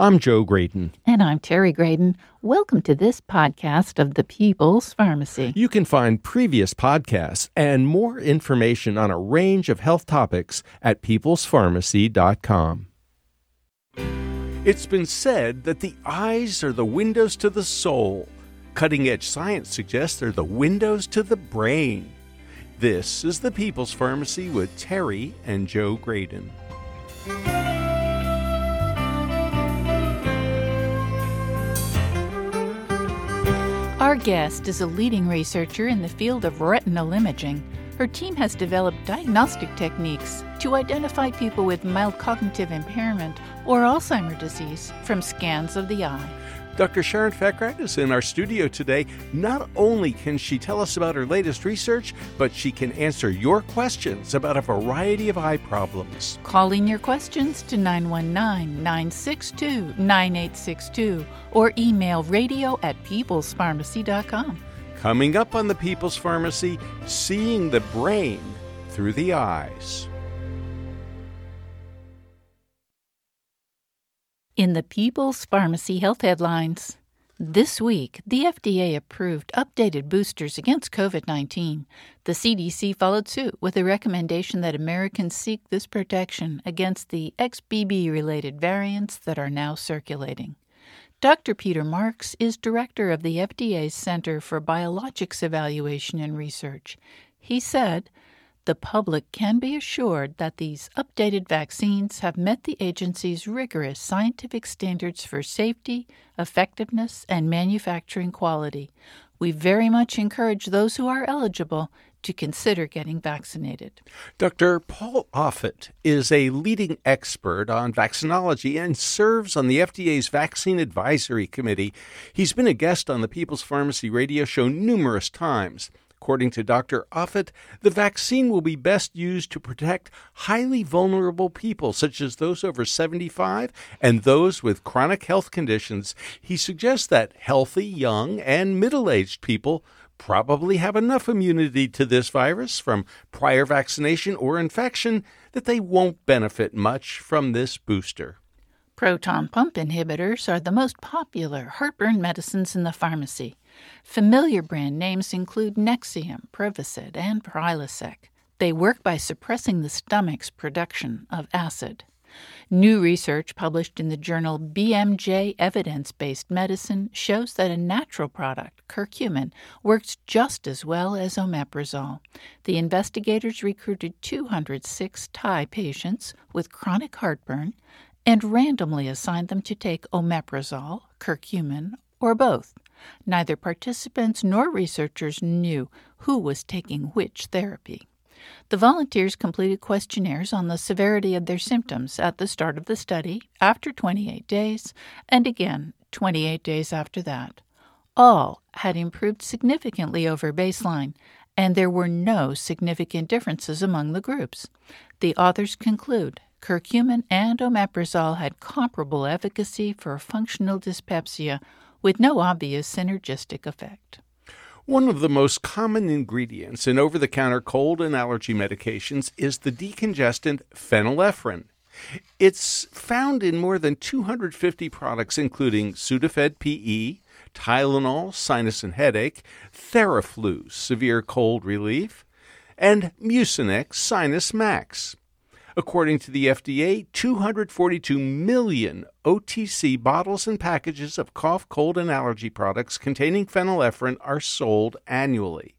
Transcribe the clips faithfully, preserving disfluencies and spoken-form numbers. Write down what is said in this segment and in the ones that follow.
I'm Joe Graydon. And I'm Terry Graydon. Welcome to this podcast of The People's Pharmacy. You can find previous podcasts and more information on a range of health topics at peoples pharmacy dot com. It's been said that the eyes are the windows to the soul. Cutting-edge science suggests they're the windows to the brain. This is The People's Pharmacy with Terry and Joe Graydon. Our guest is a leading researcher in the field of retinal imaging. Her team has developed diagnostic techniques to identify people with mild cognitive impairment or Alzheimer's disease from scans of the eye. Doctor Sharon Fekrat is in our studio today. Not only can she tell us about her latest research, but she can answer your questions about a variety of eye problems. Call in your questions to nine one nine, nine six two, nine eight six two or email radio at peoples pharmacy dot com. Coming up on The People's Pharmacy, seeing the brain through the eyes. In the People's Pharmacy Health Headlines, this week, the F D A approved updated boosters against covid nineteen. The C D C followed suit with a recommendation that Americans seek this protection against the X B B-related variants that are now circulating. Doctor Peter Marks is director of the F D A's Center for Biologics Evaluation and Research. He said, "The public can be assured that these updated vaccines have met the agency's rigorous scientific standards for safety, effectiveness, and manufacturing quality. We very much encourage those who are eligible to consider getting vaccinated." Doctor Paul Offit is a leading expert on vaccinology and serves on the F D A's Vaccine Advisory Committee. He's been a guest on the People's Pharmacy radio show numerous times. According to Doctor Offit, the vaccine will be best used to protect highly vulnerable people, such as those over seventy-five and those with chronic health conditions. He suggests that healthy, young, and middle-aged people probably have enough immunity to this virus from prior vaccination or infection that they won't benefit much from this booster. Proton pump inhibitors are the most popular heartburn medicines in the pharmacy. Familiar brand names include Nexium, Prevacid, and Prilosec. They work by suppressing the stomach's production of acid. New research published in the journal B M J Evidence-Based Medicine shows that a natural product, curcumin, works just as well as omeprazole. The investigators recruited two hundred six Thai patients with chronic heartburn and randomly assigned them to take omeprazole, curcumin, or both. Neither participants nor researchers knew who was taking which therapy. The volunteers completed questionnaires on the severity of their symptoms at the start of the study, after twenty-eight days, and again twenty-eight days after that. All had improved significantly over baseline, and there were no significant differences among the groups. The authors conclude curcumin and omeprazole had comparable efficacy for functional dyspepsia, with no obvious synergistic effect. One of the most common ingredients in over-the-counter cold and allergy medications is the decongestant phenylephrine. It's found in more than two hundred fifty products, including Sudafed P E, Tylenol, sinus and headache, TheraFlu, severe cold relief, and Mucinex, sinus max. According to the F D A, two hundred forty-two million O T C bottles and packages of cough, cold, and allergy products containing phenylephrine are sold annually.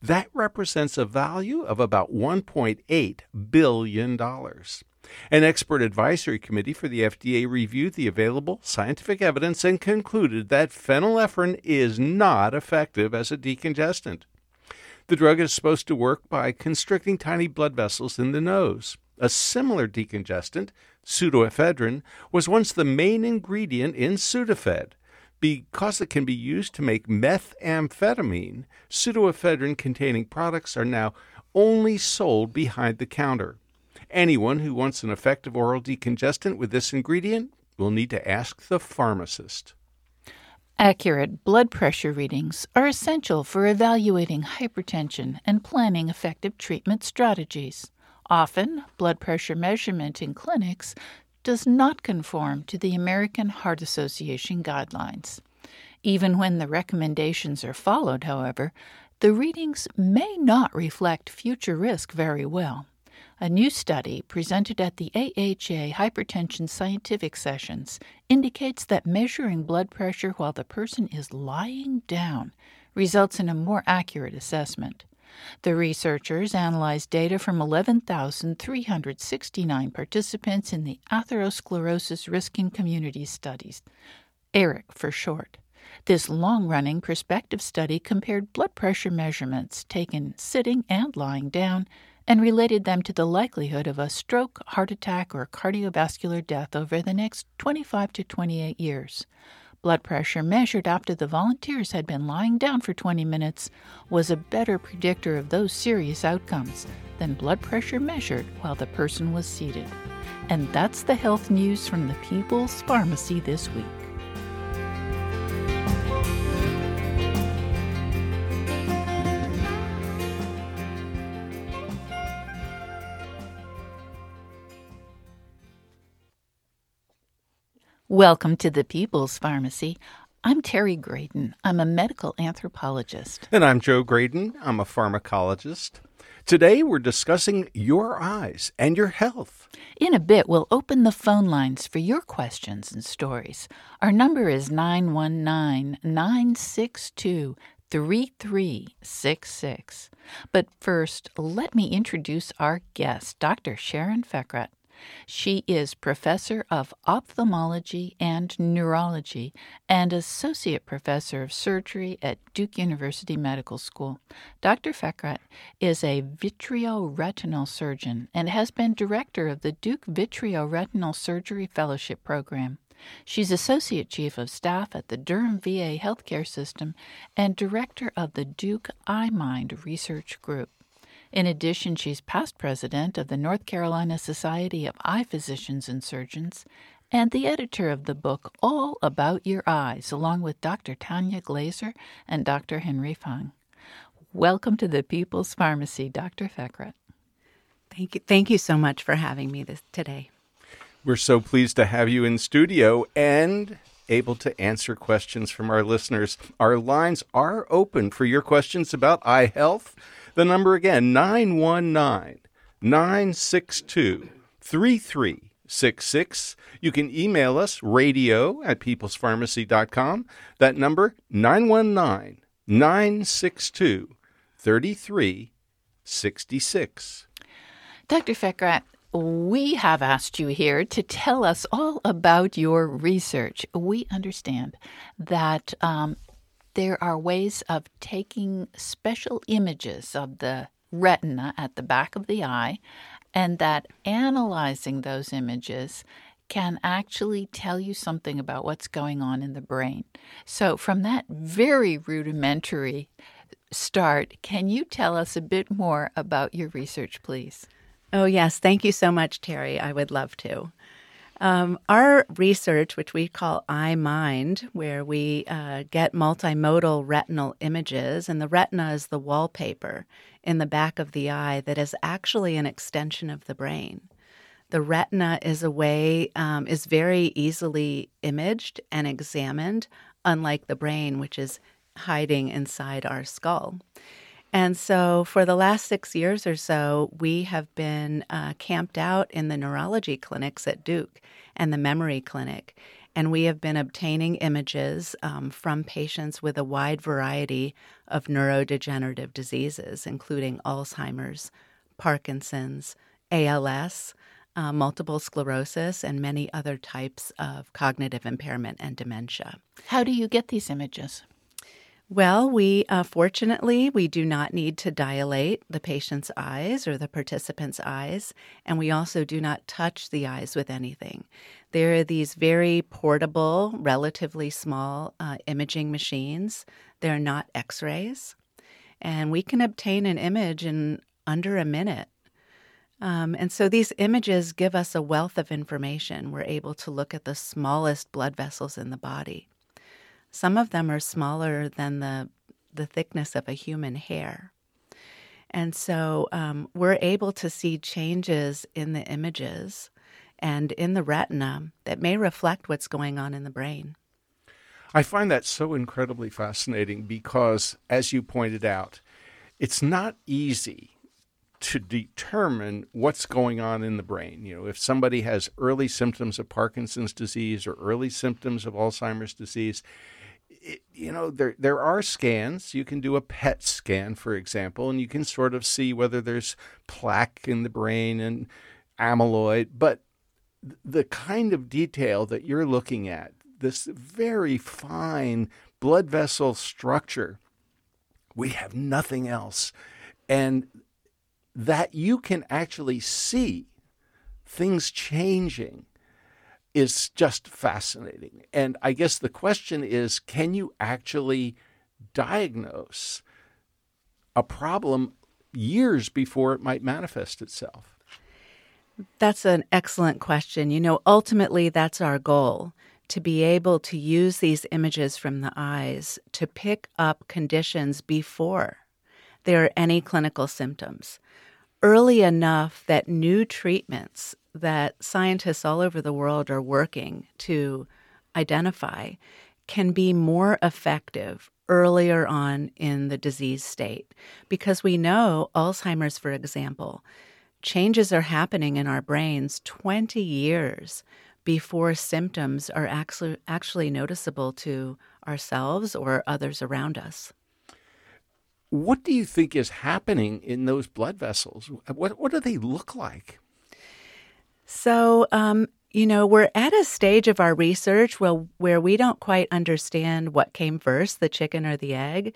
That represents a value of about one point eight billion dollars. An expert advisory committee for the F D A reviewed the available scientific evidence and concluded that phenylephrine is not effective as a decongestant. The drug is supposed to work by constricting tiny blood vessels in the nose. A similar decongestant, pseudoephedrine, was once the main ingredient in Sudafed. Because it can be used to make methamphetamine, pseudoephedrine-containing products are now only sold behind the counter. Anyone who wants an effective oral decongestant with this ingredient will need to ask the pharmacist. Accurate blood pressure readings are essential for evaluating hypertension and planning effective treatment strategies. Often, blood pressure measurement in clinics does not conform to the American Heart Association guidelines. Even when the recommendations are followed, however, the readings may not reflect future risk very well. A new study presented at the A H A Hypertension Scientific Sessions indicates that measuring blood pressure while the person is lying down results in a more accurate assessment. The researchers analyzed data from eleven thousand three hundred sixty-nine participants in the Atherosclerosis Risk in Communities studies, ERIC for short. This long-running prospective study compared blood pressure measurements taken sitting and lying down and related them to the likelihood of a stroke, heart attack, or cardiovascular death over the next twenty-five to twenty-eight years. Blood pressure measured after the volunteers had been lying down for twenty minutes was a better predictor of those serious outcomes than blood pressure measured while the person was seated. And that's the health news from the People's Pharmacy this week. Welcome to the People's Pharmacy. I'm Terry Graydon. I'm a medical anthropologist. And I'm Joe Graydon. I'm a pharmacologist. Today we're discussing your eyes and your health. In a bit, we'll open the phone lines for your questions and stories. Our number is nine one nine, nine six two, three three six six. But first, let me introduce our guest, Doctor Sharon Fekrat. She is professor of ophthalmology and neurology and associate professor of surgery at Duke University Medical School. Doctor Fekrat is a vitreoretinal surgeon and has been director of the Duke Vitreoretinal Surgery Fellowship Program. She's associate chief of staff at the Durham V A Healthcare System and director of the Duke Eye Mind Research Group. In addition, she's past president of the North Carolina Society of Eye Physicians and Surgeons and the editor of the book All About Your Eyes, along with Doctor Tanya Glaser and Doctor Henry Feng. Welcome to the People's Pharmacy, Doctor Fekrat. Thank you. Thank you so much for having me this, today. We're so pleased to have you in studio and able to answer questions from our listeners. Our lines are open for your questions about eye health. The number again, nine one nine, nine six two, three three six six. You can email us, radio at peoples pharmacy dot com. That number, nine one nine, nine six two, three three six six. Doctor Fekrat, we have asked you here to tell us all about your research. We understand that um, there are ways of taking special images of the retina at the back of the eye, and that analyzing those images can actually tell you something about what's going on in the brain. So from that very rudimentary start, can you tell us a bit more about your research, please? Oh, yes. Thank you so much, Terry. I would love to. Um, our research, which we call EyeMind, where we uh, get multimodal retinal images, and the retina is the wallpaper in the back of the eye that is actually an extension of the brain. The retina is a way, um, is very easily imaged and examined, unlike the brain, which is hiding inside our skull. And so for the last six years or so, we have been uh, camped out in the neurology clinics at Duke and the memory clinic. And we have been obtaining images um, from patients with a wide variety of neurodegenerative diseases, including Alzheimer's, Parkinson's, A L S, uh, multiple sclerosis, and many other types of cognitive impairment and dementia. How do you get these images? Well, we uh, fortunately, we do not need to dilate the patient's eyes or the participant's eyes, and we also do not touch the eyes with anything. There are these very portable, relatively small uh, imaging machines. They're not x-rays, and we can obtain an image in under a minute. Um, and so these images give us a wealth of information. We're able to look at the smallest blood vessels in the body. Some of them are smaller than the the thickness of a human hair. And so um, we're able to see changes in the images and in the retina that may reflect what's going on in the brain. I find that so incredibly fascinating because, as you pointed out, it's not easy to determine what's going on in the brain. You know, if somebody has early symptoms of Parkinson's disease or early symptoms of Alzheimer's disease, it, you know, there there are scans. You can do a P E T scan, for example, and you can sort of see whether there's plaque in the brain and amyloid. But the kind of detail that you're looking at, this very fine blood vessel structure, we have nothing else. And that you can actually see things changing is just fascinating. And I guess the question is, can you actually diagnose a problem years before it might manifest itself? That's an excellent question. You know, ultimately, that's our goal, to be able to use these images from the eyes to pick up conditions before there are any clinical symptoms, early enough that new treatments that scientists all over the world are working to identify can be more effective earlier on in the disease state. Because we know Alzheimer's, for example, changes are happening in our brains twenty years before symptoms are actually, actually noticeable to ourselves or others around us. What do you think is happening in those blood vessels? What what do they look like? So, um, you know, we're at a stage of our research where, where we don't quite understand what came first, the chicken or the egg.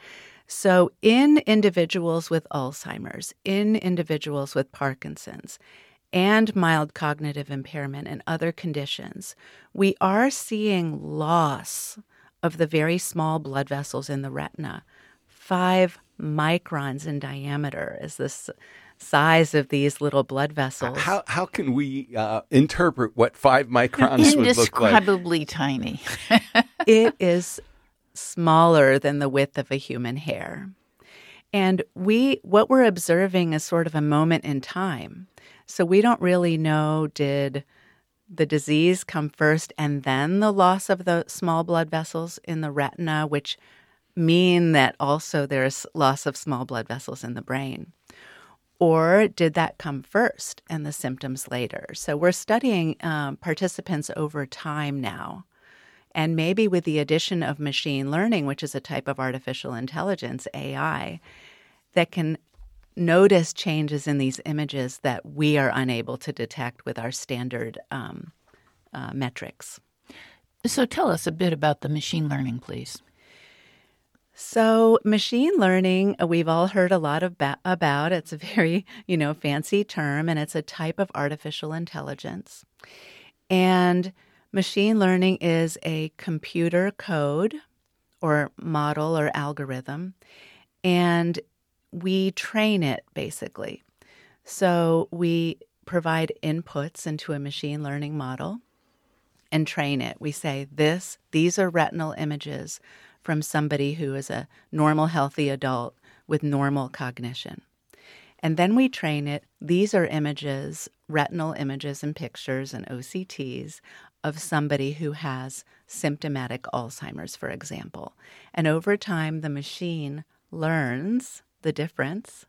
So in individuals with Alzheimer's, in individuals with Parkinson's, and mild cognitive impairment and other conditions, we are seeing loss of the very small blood vessels in the retina, five microns in diameter is this size of these little blood vessels. How how can we uh, interpret what five microns would look like? Indescribably tiny. It is smaller than the width of a human hair. And we what we're observing is sort of a moment in time. So we don't really know, did the disease come first and then the loss of the small blood vessels in the retina, which mean that also there's loss of small blood vessels in the brain? Or did that come first and the symptoms later? So we're studying um, participants over time now. And maybe with the addition of machine learning, which is a type of artificial intelligence, A I, that can notice changes in these images that we are unable to detect with our standard um, uh, metrics. So tell us a bit about the machine learning, please. So machine learning, we've all heard a lot of ba- about. It's a very, you know, fancy term, and it's a type of artificial intelligence. And machine learning is a computer code or model or algorithm, and we train it basically. So we provide inputs into a machine learning model and train it. We say, this, these are retinal images from somebody who is a normal, healthy adult with normal cognition. And then we train it. These are images, retinal images and pictures and O C Ts of somebody who has symptomatic Alzheimer's, for example. And over time, the machine learns the difference.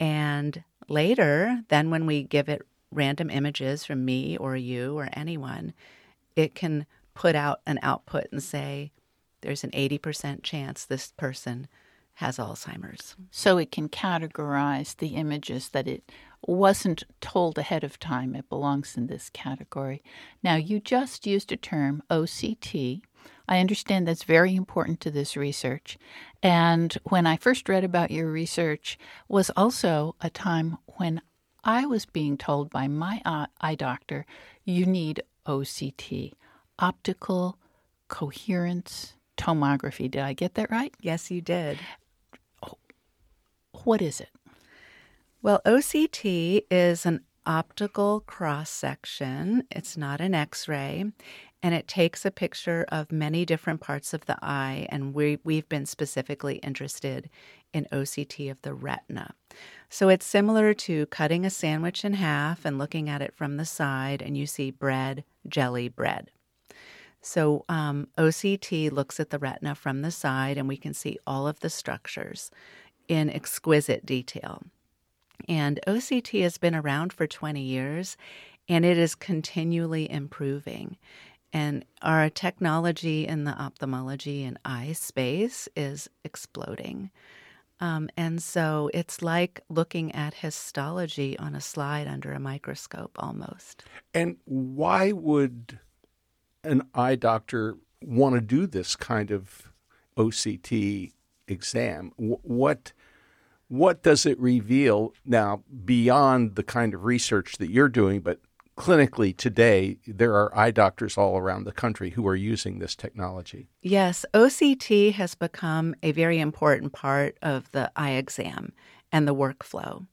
And later, then when we give it random images from me or you or anyone, it can put out an output and say, there's an eighty percent chance this person has Alzheimer's. So it can categorize the images that it wasn't told ahead of time. It belongs in this category. Now, you just used a term, O C T. I understand that's very important to this research. And when I first read about your research was also a time when I was being told by my eye doctor, you need O C T, optical coherence tomography. Did I get that right? Yes, you did. What is it? Well, O C T is an optical cross-section. It's not an X-ray. and it takes a picture of many different parts of the eye, and we, we've been specifically interested in O C T of the retina. So it's similar to cutting a sandwich in half and looking at it from the side, and you see bread, jelly, bread. So um, O C T looks at the retina from the side, and we can see all of the structures in exquisite detail. And O C T has been around for twenty years, and it is continually improving. And our technology in the ophthalmology and eye space is exploding. Um, and so it's like looking at histology on a slide under a microscope almost. And why would an eye doctor want to do this kind of O C T exam? What what does it reveal now beyond the kind of research that you're doing? But clinically today, there are eye doctors all around the country who are using this technology. Yes, O C T has become a very important part of the eye exam and the workflow.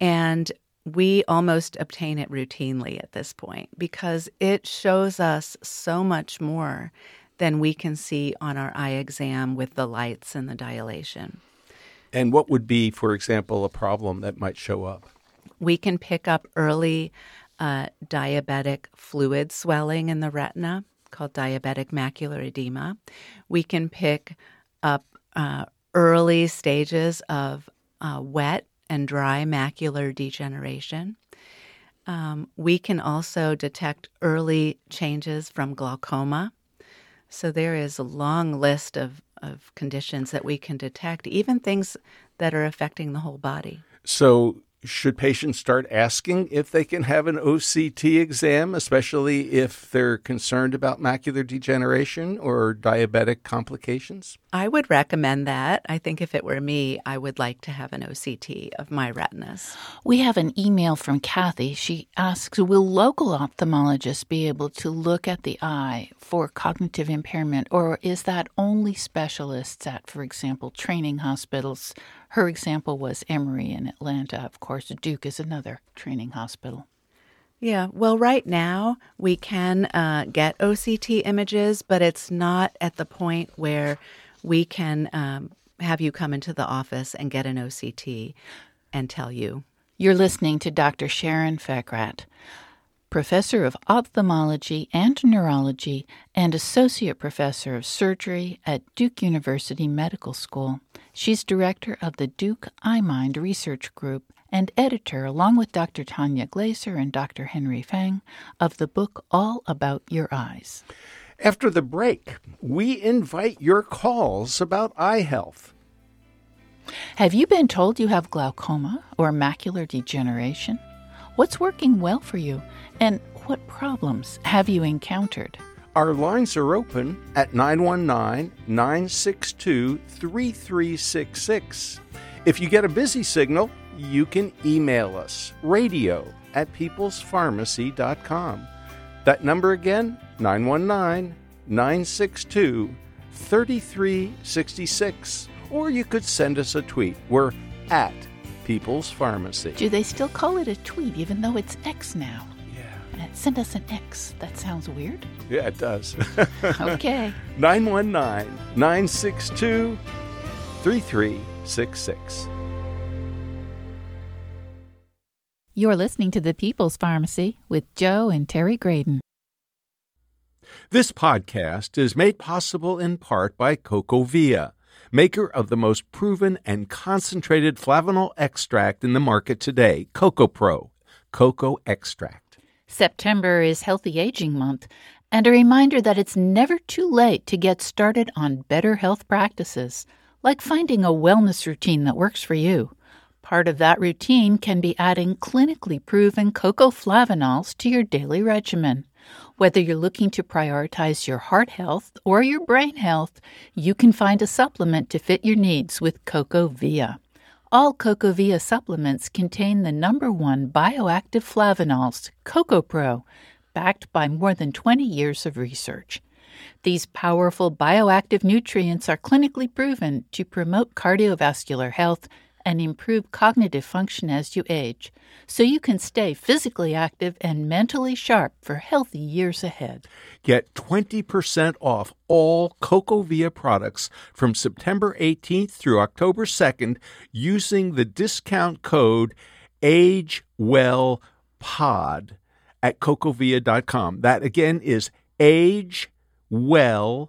And we almost obtain it routinely at this point because it shows us so much more than we can see on our eye exam with the lights and the dilation. And what would be, for example, a problem that might show up? We can pick up early uh, diabetic fluid swelling in the retina called diabetic macular edema. We can pick up uh, early stages of uh, wet and dry macular degeneration. Um, we can also detect early changes from glaucoma. So there is a long list of, of conditions that we can detect, even things that are affecting the whole body. So should patients start asking if they can have an O C T exam, especially if they're concerned about macular degeneration or diabetic complications? I would recommend that. I think if it were me, I would like to have an O C T of my retinas. We have an email from Kathy. She asks, will local ophthalmologists be able to look at the eye for cognitive impairment, or is that only specialists at, for example, training hospitals? Her example was Emory in Atlanta. Of course, Duke is another training hospital. Yeah, well, right now we can uh, get O C T images, but it's not at the point where we can um, have you come into the office and get an O C T and tell you. You're listening to Doctor Sharon Fekrat, professor of ophthalmology and neurology and associate professor of surgery at Duke University Medical School. She's director of the Duke Eye Mind Research Group and editor, along with Doctor Tanya Glaser and Doctor Henry Feng, of the book All About Your Eyes. After the break, we invite your calls about eye health. Have you been told you have glaucoma or macular degeneration? What's working well for you, and what problems have you encountered? Our lines are open at nine one nine, nine six two, three three six six. If you get a busy signal, you can email us, radio at peoples pharmacy dot com. That number again, nine one nine, nine six two, three three six six. Or you could send us a tweet. We're at People's Pharmacy. Do they still call it a tweet even though it's X now? Yeah. Send us an X. That sounds weird. Yeah, it does. Okay. nine one nine, nine six two, three three six six. You're listening to The People's Pharmacy with Joe and Terry Graydon. This podcast is made possible in part by CocoVia, maker of the most proven and concentrated flavanol extract in the market today, CocoPro, Cocoa Extract. September is Healthy Aging Month, and a reminder that it's never too late to get started on better health practices, like finding a wellness routine that works for you. Part of that routine can be adding clinically proven cocoa flavanols to your daily regimen. Whether you're looking to prioritize your heart health or your brain health, you can find a supplement to fit your needs with CocoVia. All CocoVia supplements contain the number one bioactive flavanols, CocoPro, backed by more than twenty years of research. These powerful bioactive nutrients are clinically proven to promote cardiovascular health and improve cognitive function as you age, so you can stay physically active and mentally sharp for healthy years ahead. Get twenty percent off all CocoVia products from September eighteenth through October second using the discount code AgeWellPod at Cocovia dot com. That again is AgeWellPod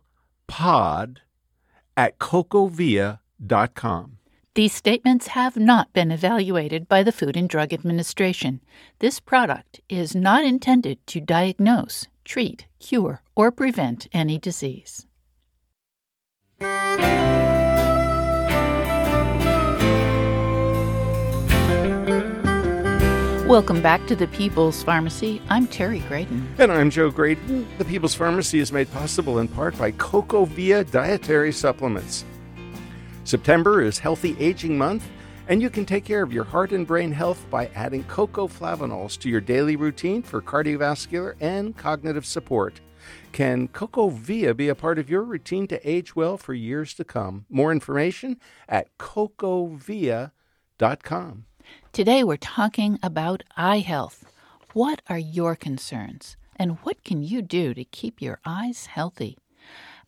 at Cocovia dot com. These statements have not been evaluated by the Food and Drug Administration. This product is not intended to diagnose, treat, cure, or prevent any disease. Welcome back to The People's Pharmacy. I'm Terry Graydon. And I'm Joe Graydon. The People's Pharmacy is made possible in part by CocoVia Dietary Supplements. September is Healthy Aging Month, and you can take care of your heart and brain health by adding cocoflavanols to your daily routine for cardiovascular and cognitive support. Can CocoVia be a part of your routine to age well for years to come? More information at cocovia dot com. Today we're talking about eye health. What are your concerns, and what can you do to keep your eyes healthy?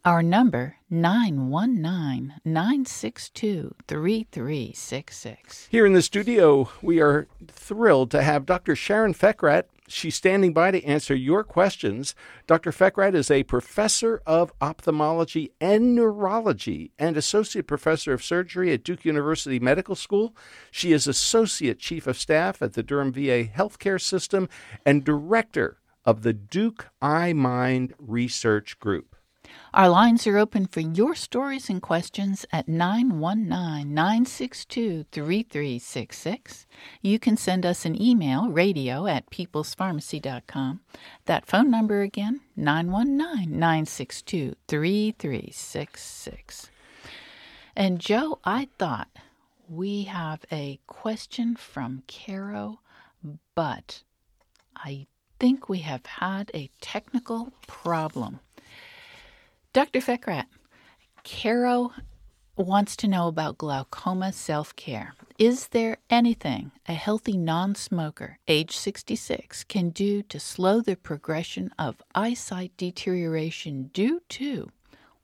Our number, nine one nine, nine six two, three three six six. Here in the studio, we are thrilled to have Doctor Sharon Fekrat. She's standing by to answer your questions. Doctor Fekrat is a professor of ophthalmology and neurology and associate professor of surgery at Duke University Medical School. She is associate chief of staff at the Durham V A Healthcare System and director of the Duke Eye Mind Research Group. Our lines are open for your stories and questions at nine one nine, nine six two, three three six six. You can send us an email, radio at peoples pharmacy dot com. That phone number again, nine one nine, nine six two, three three six six. And Joe, I thought we have a question from Caro, but I think we have had a technical problem. Doctor Fekrat, Caro wants to know about glaucoma self-care. Is there anything a healthy non-smoker, age sixty-six, can do to slow the progression of eyesight deterioration due to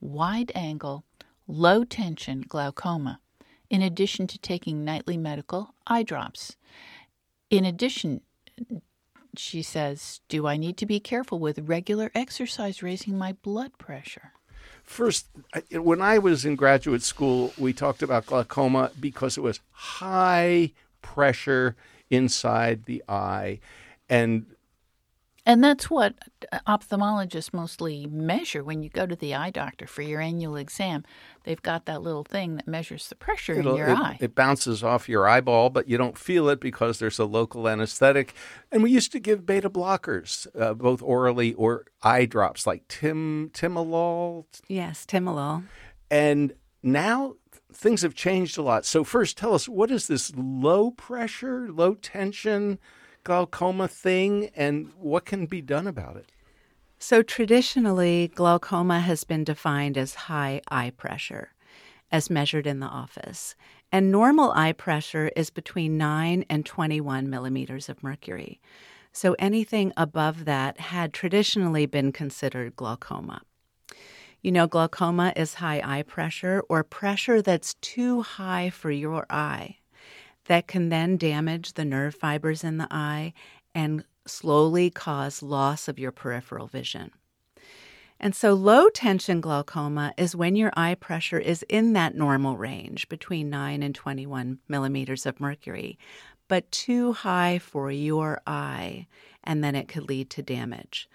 wide-angle, low-tension glaucoma, in addition to taking nightly medical eye drops? In addition, she says, do I need to be careful with regular exercise raising my blood pressure? First, when I was in graduate school, we talked about glaucoma because it was high pressure inside the eye. And and that's what ophthalmologists mostly measure when you go to the eye doctor for your annual exam. They've got that little thing that measures the pressure in your it, eye. It bounces off your eyeball, but you don't feel it because there's a local anesthetic. And we used to give beta blockers, uh, both orally or eye drops, like tim timolol. Yes, timolol. And now things have changed a lot. So first, tell us, what is this low pressure, low tension glaucoma thing, and what can be done about it? So traditionally, glaucoma has been defined as high eye pressure, as measured in the office. And normal eye pressure is between nine and twenty-one millimeters of mercury. So anything above that had traditionally been considered glaucoma. You know, glaucoma is high eye pressure, or pressure that's too high for your eye, that can then damage the nerve fibers in the eye and slowly cause loss of your peripheral vision. And so low-tension glaucoma is when your eye pressure is in that normal range, between nine and twenty-one millimeters of mercury, but too high for your eye, and then it could lead to damage.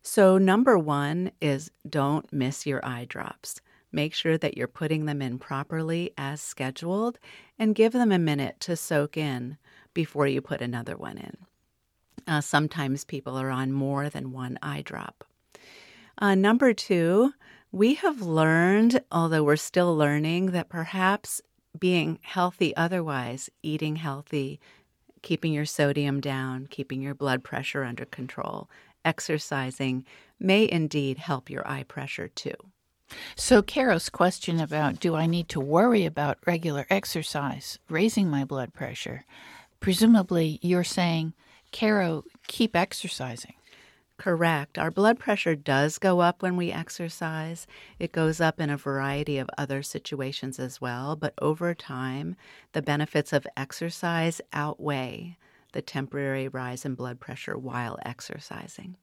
So number one is don't miss your eye drops. Make sure that you're putting them in properly as scheduled, and give them a minute to soak in before you put another one in. Uh, sometimes people are on more than one eye drop. Uh, number two, we have learned, although we're still learning, that perhaps being healthy otherwise, eating healthy, keeping your sodium down, keeping your blood pressure under control, exercising, may indeed help your eye pressure too. So Carol's question about, do I need to worry about regular exercise raising my blood pressure? Presumably you're saying, Caro, keep exercising. Correct. Our blood pressure does go up when we exercise. It goes up in a variety of other situations as well. But over time, the benefits of exercise outweigh the temporary rise in blood pressure while exercising.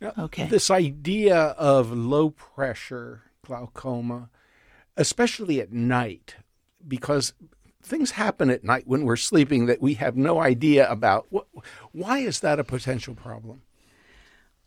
Now, okay. This idea of low pressure glaucoma, especially at night, because things happen at night when we're sleeping that we have no idea about. Why is that a potential problem?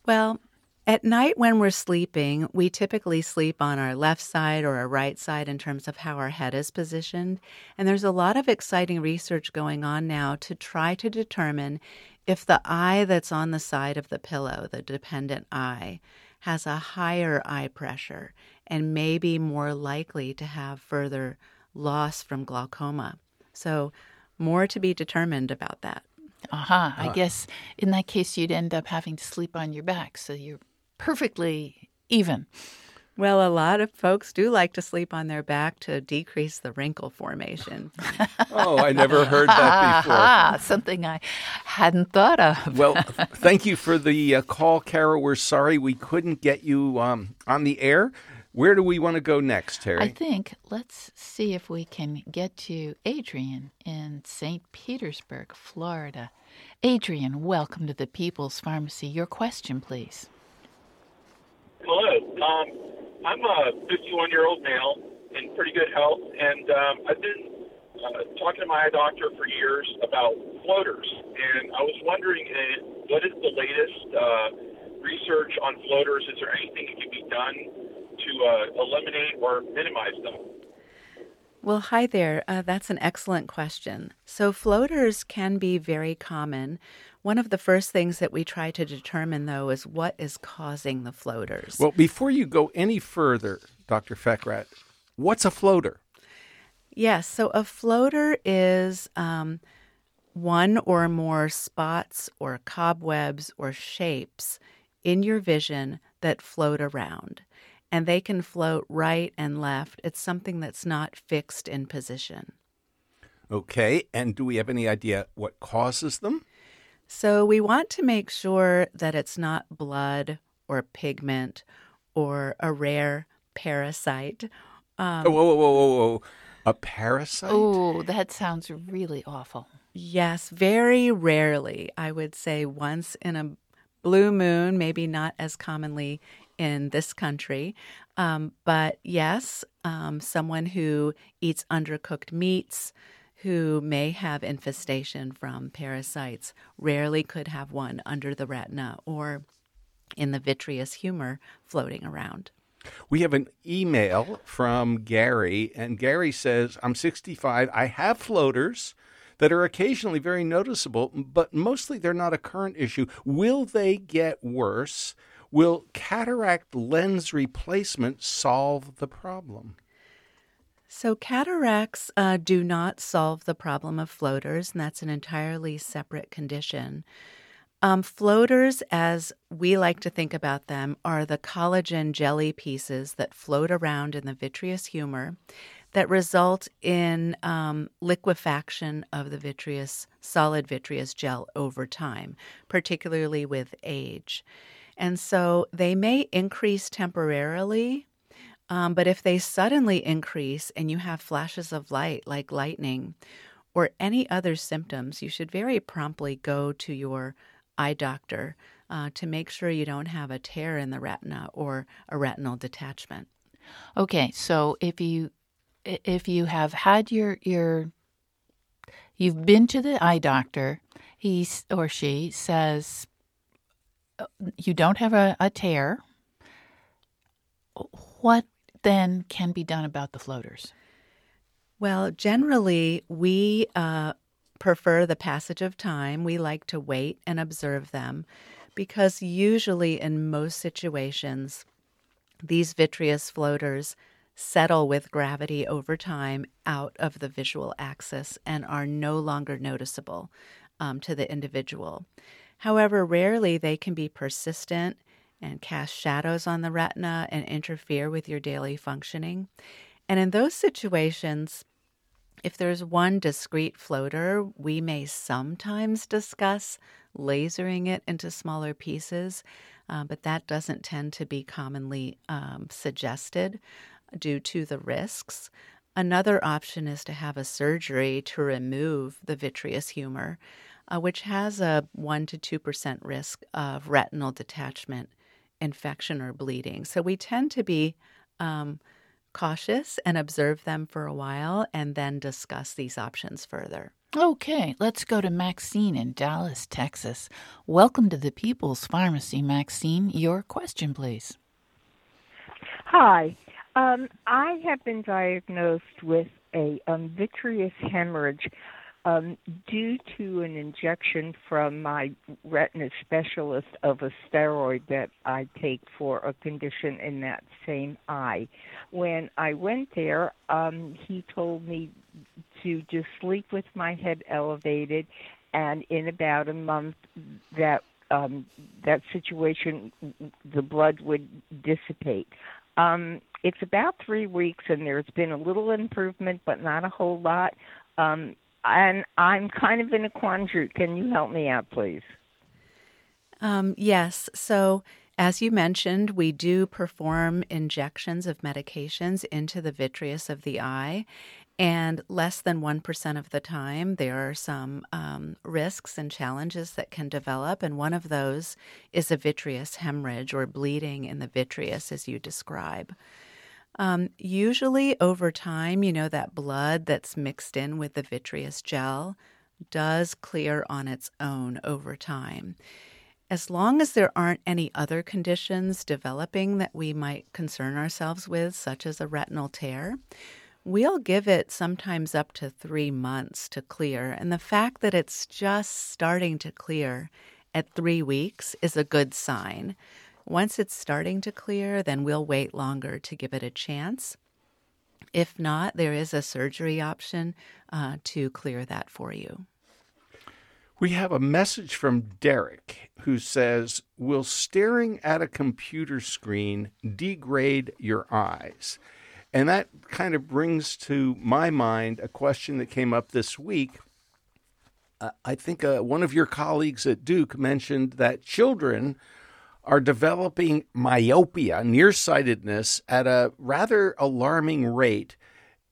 Well, at night when we're sleeping, we typically sleep on our left side or our right side in terms of how our head is positioned. And there's a lot of exciting research going on now to try to determine if the eye that's on the side of the pillow, the dependent eye, has a higher eye pressure and may be more likely to have further loss from glaucoma. So more to be determined about that. Aha. Uh-huh. I guess in that case, you'd end up having to sleep on your back, so you're perfectly even. Well, a lot of folks do like to sleep on their back to decrease the wrinkle formation. Oh, I never heard that before. Aha, something I hadn't thought of. Well, thank you for the uh, call, Carol. We're sorry we couldn't get you um, on the air. Where do we want to go next, Terry? I think let's see if we can get to Adrian in Saint Petersburg, Florida. Adrian, welcome to the People's Pharmacy. Your question, please. Hello. Um, I'm a fifty-one-year-old male in pretty good health, and um, I've been uh, talking to my eye doctor for years about floaters, and I was wondering uh, what is the latest uh, research on floaters? Is there anything that can be done to uh, eliminate or minimize them? Well, hi there. Uh, that's an excellent question. So floaters can be very common. One of the first things that we try to determine, though, is what is causing the floaters. Well, before you go any further, Doctor Fekrat, what's a floater? Yes. So a floater is um, one or more spots or cobwebs or shapes in your vision that float around. And they can float right and left. It's something that's not fixed in position. Okay. And do we have any idea what causes them? So we want to make sure that it's not blood or pigment or a rare parasite. Um, oh, whoa, whoa, whoa, whoa. A parasite? Oh, that sounds really awful. Yes. Very rarely. I would say once in a blue moon, maybe not as commonly in this country. Um, but yes, um, someone who eats undercooked meats, who may have infestation from parasites, rarely could have one under the retina or in the vitreous humor floating around. We have an email from Gary, and Gary says, I'm sixty-five. I have floaters that are occasionally very noticeable, but mostly they're not a current issue. Will they get worse? Will cataract lens replacement solve the problem? So cataracts uh, do not solve the problem of floaters, and that's an entirely separate condition. Um, floaters, as we like to think about them, are the collagen jelly pieces that float around in the vitreous humor that result in um, liquefaction of the vitreous, solid vitreous gel over time, particularly with age. And so they may increase temporarily, um, but if they suddenly increase and you have flashes of light like lightning or any other symptoms, you should very promptly go to your eye doctor uh, to make sure you don't have a tear in the retina or a retinal detachment. Okay, so if you if you have had your, your you've been to the eye doctor, he or she says, you don't have a, a tear. What then can be done about the floaters? Well, generally, we uh, prefer the passage of time. We like to wait and observe them because usually in most situations, these vitreous floaters settle with gravity over time out of the visual axis and are no longer noticeable um, to the individual. However, rarely they can be persistent and cast shadows on the retina and interfere with your daily functioning. And in those situations, if there's one discrete floater, we may sometimes discuss lasering it into smaller pieces, uh, but that doesn't tend to be commonly um, suggested due to the risks. Another option is to have a surgery to remove the vitreous humor, uh, which has a one to two percent risk of retinal detachment, infection, or bleeding. So we tend to be um, cautious and observe them for a while and then discuss these options further. Okay, let's go to Maxine in Dallas, Texas. Welcome to the People's Pharmacy, Maxine. Your question, please. Hi. Um, I have been diagnosed with a um, vitreous hemorrhage um, due to an injection from my retina specialist of a steroid that I take for a condition in that same eye. When I went there, um, he told me to just sleep with my head elevated, and in about a month that um, that situation, the blood would dissipate. Um, it's about three weeks, and there's been a little improvement, but not a whole lot. Um, and I'm kind of in a quandary. Can you help me out, please? Um, yes. So, as you mentioned, we do perform injections of medications into the vitreous of the eye, and less than one percent of the time, there are some um, risks and challenges that can develop, and one of those is a vitreous hemorrhage or bleeding in the vitreous, as you describe. Um, usually, over time, you know, that blood that's mixed in with the vitreous gel does clear on its own over time. As long as there aren't any other conditions developing that we might concern ourselves with, such as a retinal tear, we'll give it sometimes up to three months to clear, and the fact that it's just starting to clear at three weeks is a good sign. Once it's starting to clear, then we'll wait longer to give it a chance. If not, there is a surgery option uh, to clear that for you. We have a message from Derek who says, "Will staring at a computer screen degrade your eyes?" And that kind of brings to my mind a question that came up this week. Uh, I think uh, one of your colleagues at Duke mentioned that children are developing myopia, nearsightedness, at a rather alarming rate,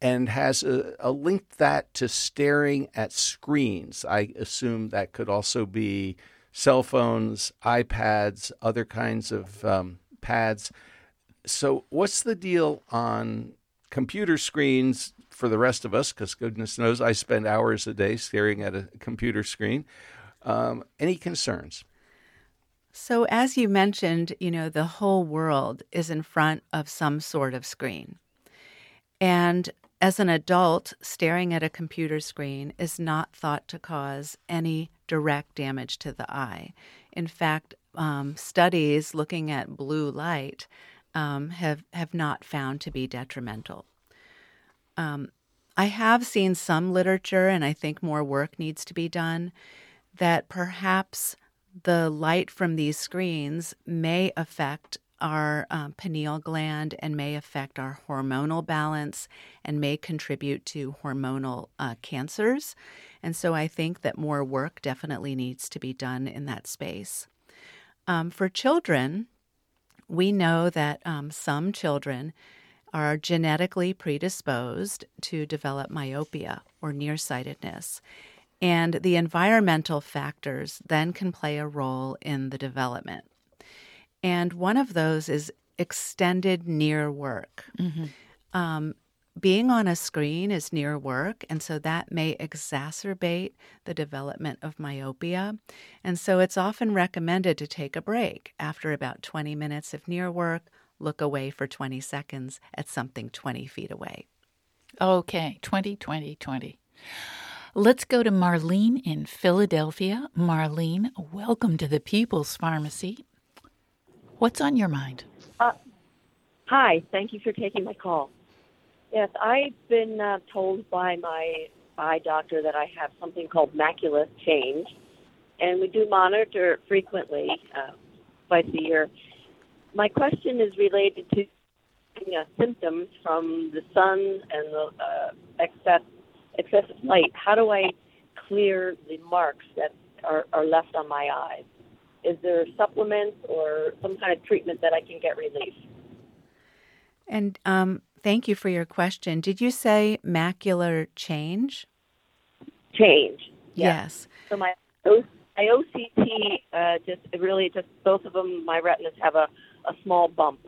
and has a, a link that to staring at screens. I assume that could also be cell phones, iPads, other kinds of um, pads. So what's the deal on computer screens for the rest of us? Because goodness knows I spend hours a day staring at a computer screen. Um, any concerns? So as you mentioned, you know, the whole world is in front of some sort of screen. And as an adult, staring at a computer screen is not thought to cause any direct damage to the eye. In fact, um, studies looking at blue light Um, have, have not found to be detrimental. Um, I have seen some literature, and I think more work needs to be done, that perhaps the light from these screens may affect our um, pineal gland and may affect our hormonal balance and may contribute to hormonal uh, cancers. And so I think that more work definitely needs to be done in that space. Um, for children, we know that um, some children are genetically predisposed to develop myopia or nearsightedness, and the environmental factors then can play a role in the development. And one of those is extended near work. Mm-hmm. Um, being on a screen is near work, and so that may exacerbate the development of myopia. And so it's often recommended to take a break after about twenty minutes of near work, look away for twenty seconds at something twenty feet away. Okay, twenty, twenty, twenty. Let's go to Marlene in Philadelphia. Marlene, welcome to the People's Pharmacy. What's on your mind? Uh, hi, thank you for taking my call. Yes, I've been uh, told by my eye doctor that I have something called macular change, and we do monitor frequently, uh, twice a year. my question is related to you know, symptoms from the sun and the uh, excess, excessive light. How do I clear the marks that are, are left on my eyes? Is there supplements or some kind of treatment that I can get relief? And um, thank you for your question. Did you say macular change? Change. Yeah. Yes. So my my O C T uh, just really just both of them. My retinas have a, a small bump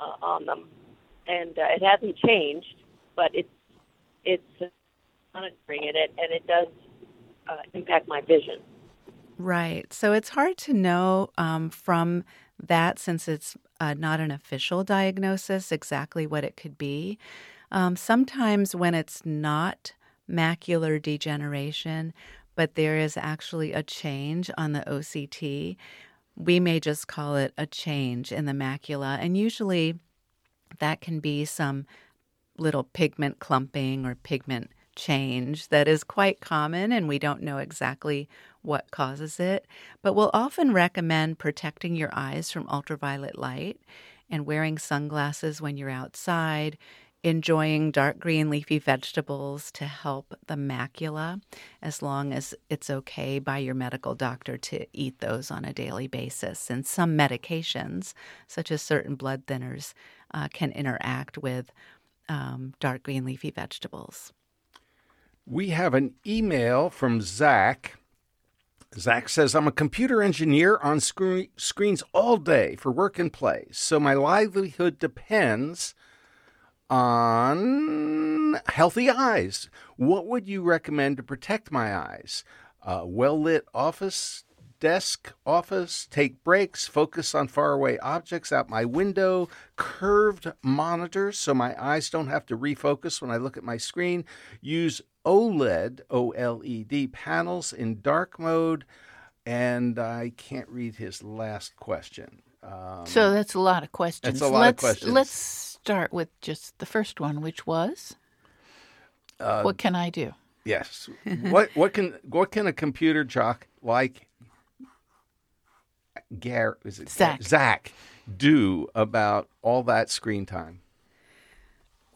uh, on them, and uh, it hasn't changed, but it's it's monitoring it, and it does uh, impact my vision. Right. So it's hard to know um, from that, since it's uh, not an official diagnosis, exactly what it could be. Um, sometimes when it's not macular degeneration, but there is actually a change on the O C T, we may just call it a change in the macula. And usually that can be some little pigment clumping or pigment change that is quite common, and we don't know exactly what causes it. But we'll often recommend protecting your eyes from ultraviolet light and wearing sunglasses when you're outside, enjoying dark green leafy vegetables to help the macula, as long as it's okay by your medical doctor to eat those on a daily basis. And some medications, such as certain blood thinners, uh, can interact with um, dark green leafy vegetables. We have an email from Zach. Zach says, I'm a computer engineer on screen, screens all day for work and play, so my livelihood depends on healthy eyes. What would you recommend to protect my eyes? Uh, well-lit office, desk, office, take breaks, focus on faraway objects out my window, curved monitors so my eyes don't have to refocus when I look at my screen, use OLED, O L E D panels in dark mode, and I can't read his last question. Um, so that's a lot of questions. That's a lot let's, of questions. Let's start with just the first one, which was, uh, what can I do? Yes. what what can what can a computer jock like Gar? Is it Zach? Zach do about all that screen time?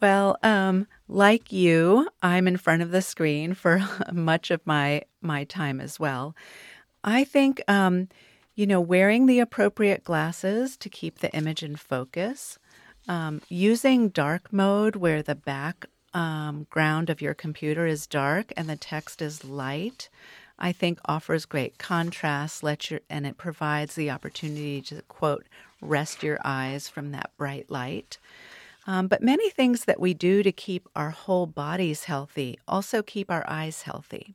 Well, um, like you, I'm in front of the screen for much of my my time as well. I think, um, you know, wearing the appropriate glasses to keep the image in focus, um, using dark mode where the back um, ground of your computer is dark and the text is light, I think offers great contrast, let your, and it provides the opportunity to, quote, rest your eyes from that bright light. Um, but many things that we do to keep our whole bodies healthy also keep our eyes healthy.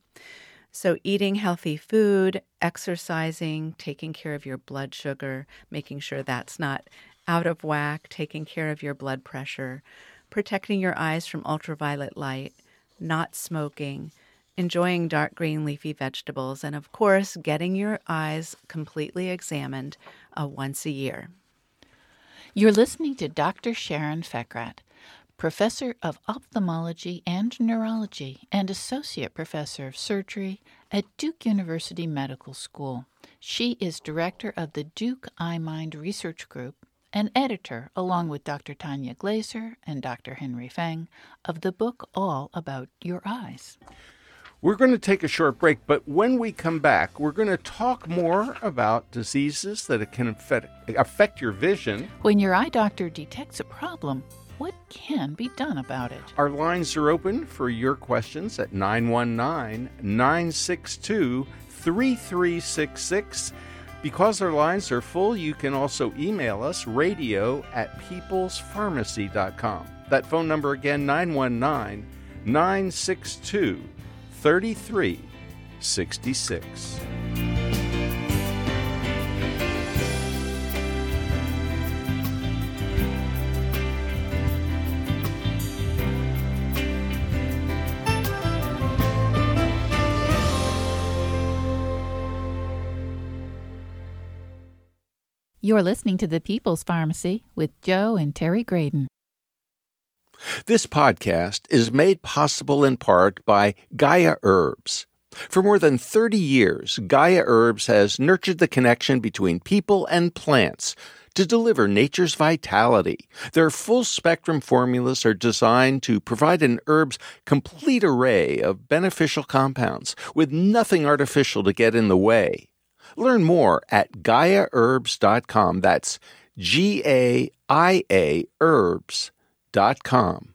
So eating healthy food, exercising, taking care of your blood sugar, making sure that's not out of whack, taking care of your blood pressure, protecting your eyes from ultraviolet light, not smoking, enjoying dark green leafy vegetables, and of course, getting your eyes completely examined uh, once a year. You're listening to Doctor Sharon Fekrat, Professor of Ophthalmology and Neurology and Associate Professor of Surgery at Duke University Medical School. She is Director of the Duke Eye Mind Research Group and editor, along with Doctor Tanya Glaser and Doctor Henry Feng, of the book All About Your Eyes. We're going to take a short break, but when we come back, we're going to talk more about diseases that can affect affect your vision. When your eye doctor detects a problem, what can be done about it? Our lines are open for your questions at nine one nine, nine six two, three three six six. Because our lines are full, you can also email us radio at peoples pharmacy dot com. That phone number again, nine one nine, nine six two, three three six six. You're listening to The People's Pharmacy with Joe and Terry Graydon. This podcast is made possible in part by Gaia Herbs. For more than thirty years, Gaia Herbs has nurtured the connection between people and plants to deliver nature's vitality. Their full-spectrum formulas are designed to provide an herb's complete array of beneficial compounds with nothing artificial to get in the way. Learn more at Gaia Herbs dot com. That's G A I A Herbs dot com.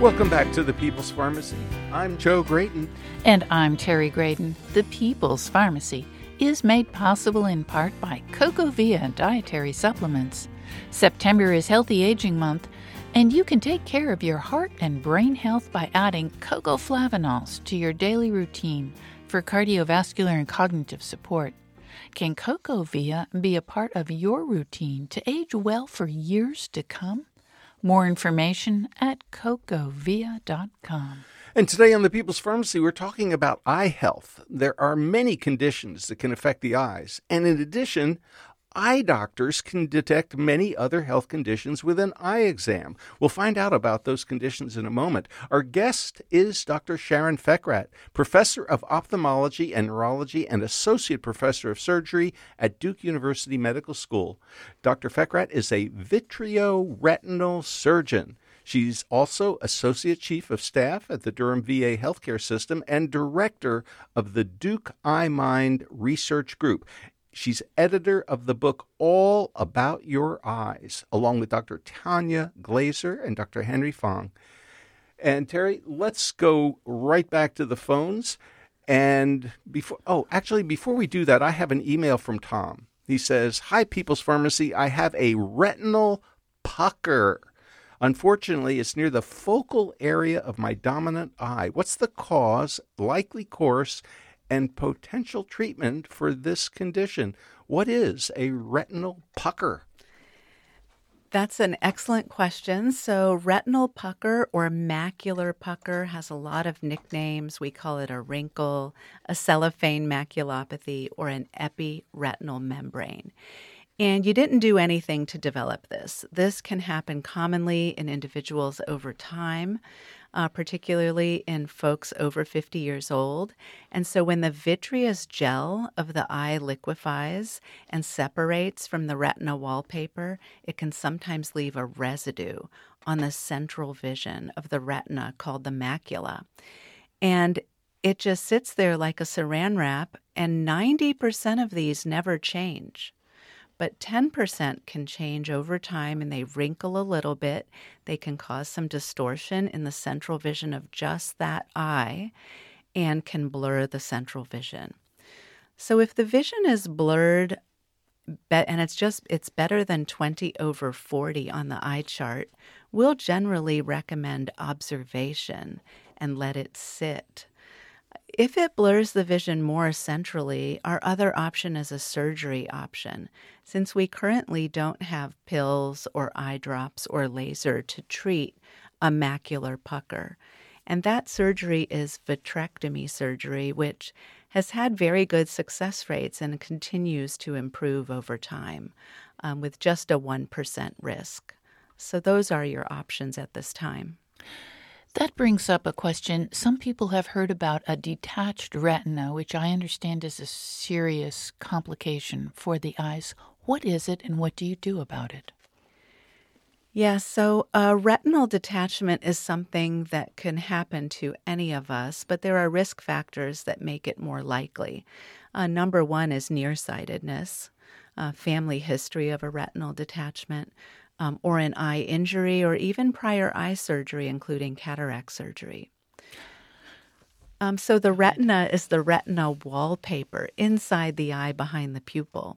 Welcome back to The People's Pharmacy. I'm Joe Graydon. And I'm Terry Graydon. The People's Pharmacy is made possible in part by CocoVia Dietary Supplements. September is Healthy Aging Month, and you can take care of your heart and brain health by adding cocoflavanols to your daily routine for cardiovascular and cognitive support. Can CocoVia be a part of your routine to age well for years to come? More information at Coco Via dot com. And today on The People's Pharmacy, we're talking about eye health. There are many conditions that can affect the eyes. And in addition, eye doctors can detect many other health conditions with an eye exam. We'll find out about those conditions in a moment. Our guest is Doctor Sharon Fekrat, professor of ophthalmology and neurology and associate professor of surgery at Duke University Medical School. Doctor Fekrat is a vitreoretinal surgeon. She's also Associate Chief of Staff at the Durham V A Healthcare System and Director of the Duke Eye Mind Research Group. She's editor of the book All About Your Eyes, along with Doctor Tanya Glaser and Doctor Henry Feng. And Terry, let's go right back to the phones. And before, oh, actually, before we do that, I have an email from Tom. He says, "Hi, People's Pharmacy. I have a retinal pucker. Unfortunately, it's near the focal area of my dominant eye. What's the cause, likely course, and potential treatment for this condition?" What is a retinal pucker? That's an excellent question. So retinal pucker or macular pucker has a lot of nicknames. We call it a wrinkle, a cellophane maculopathy, or an epiretinal membrane. And you didn't do anything to develop this. This can happen commonly in individuals over time, uh, particularly in folks over fifty years old. And so when the vitreous gel of the eye liquefies and separates from the retina wallpaper, it can sometimes leave a residue on the central vision of the retina called the macula. And it just sits there like a saran wrap, and ninety percent of these never change. But ten percent can change over time, and they wrinkle a little bit. They can cause some distortion in the central vision of just that eye and can blur the central vision. So if the vision is blurred, and it's just it's better than twenty over forty on the eye chart, we'll generally recommend observation and let it sit. If it blurs the vision more centrally, our other option is a surgery option, since we currently don't have pills or eye drops or laser to treat a macular pucker. And that surgery is vitrectomy surgery, which has had very good success rates and continues to improve over time, um, with just a one percent risk. So those are your options at this time. That brings up a question. Some people have heard about a detached retina, which I understand is a serious complication for the eyes. What is it, and what do you do about it? Yeah, so uh, retinal detachment is something that can happen to any of us, but there are risk factors that make it more likely. Uh, number one is nearsightedness, uh, family history of a retinal detachment, Um, or an eye injury, or even prior eye surgery, including cataract surgery. Um, so the retina is the retina wallpaper inside the eye behind the pupil,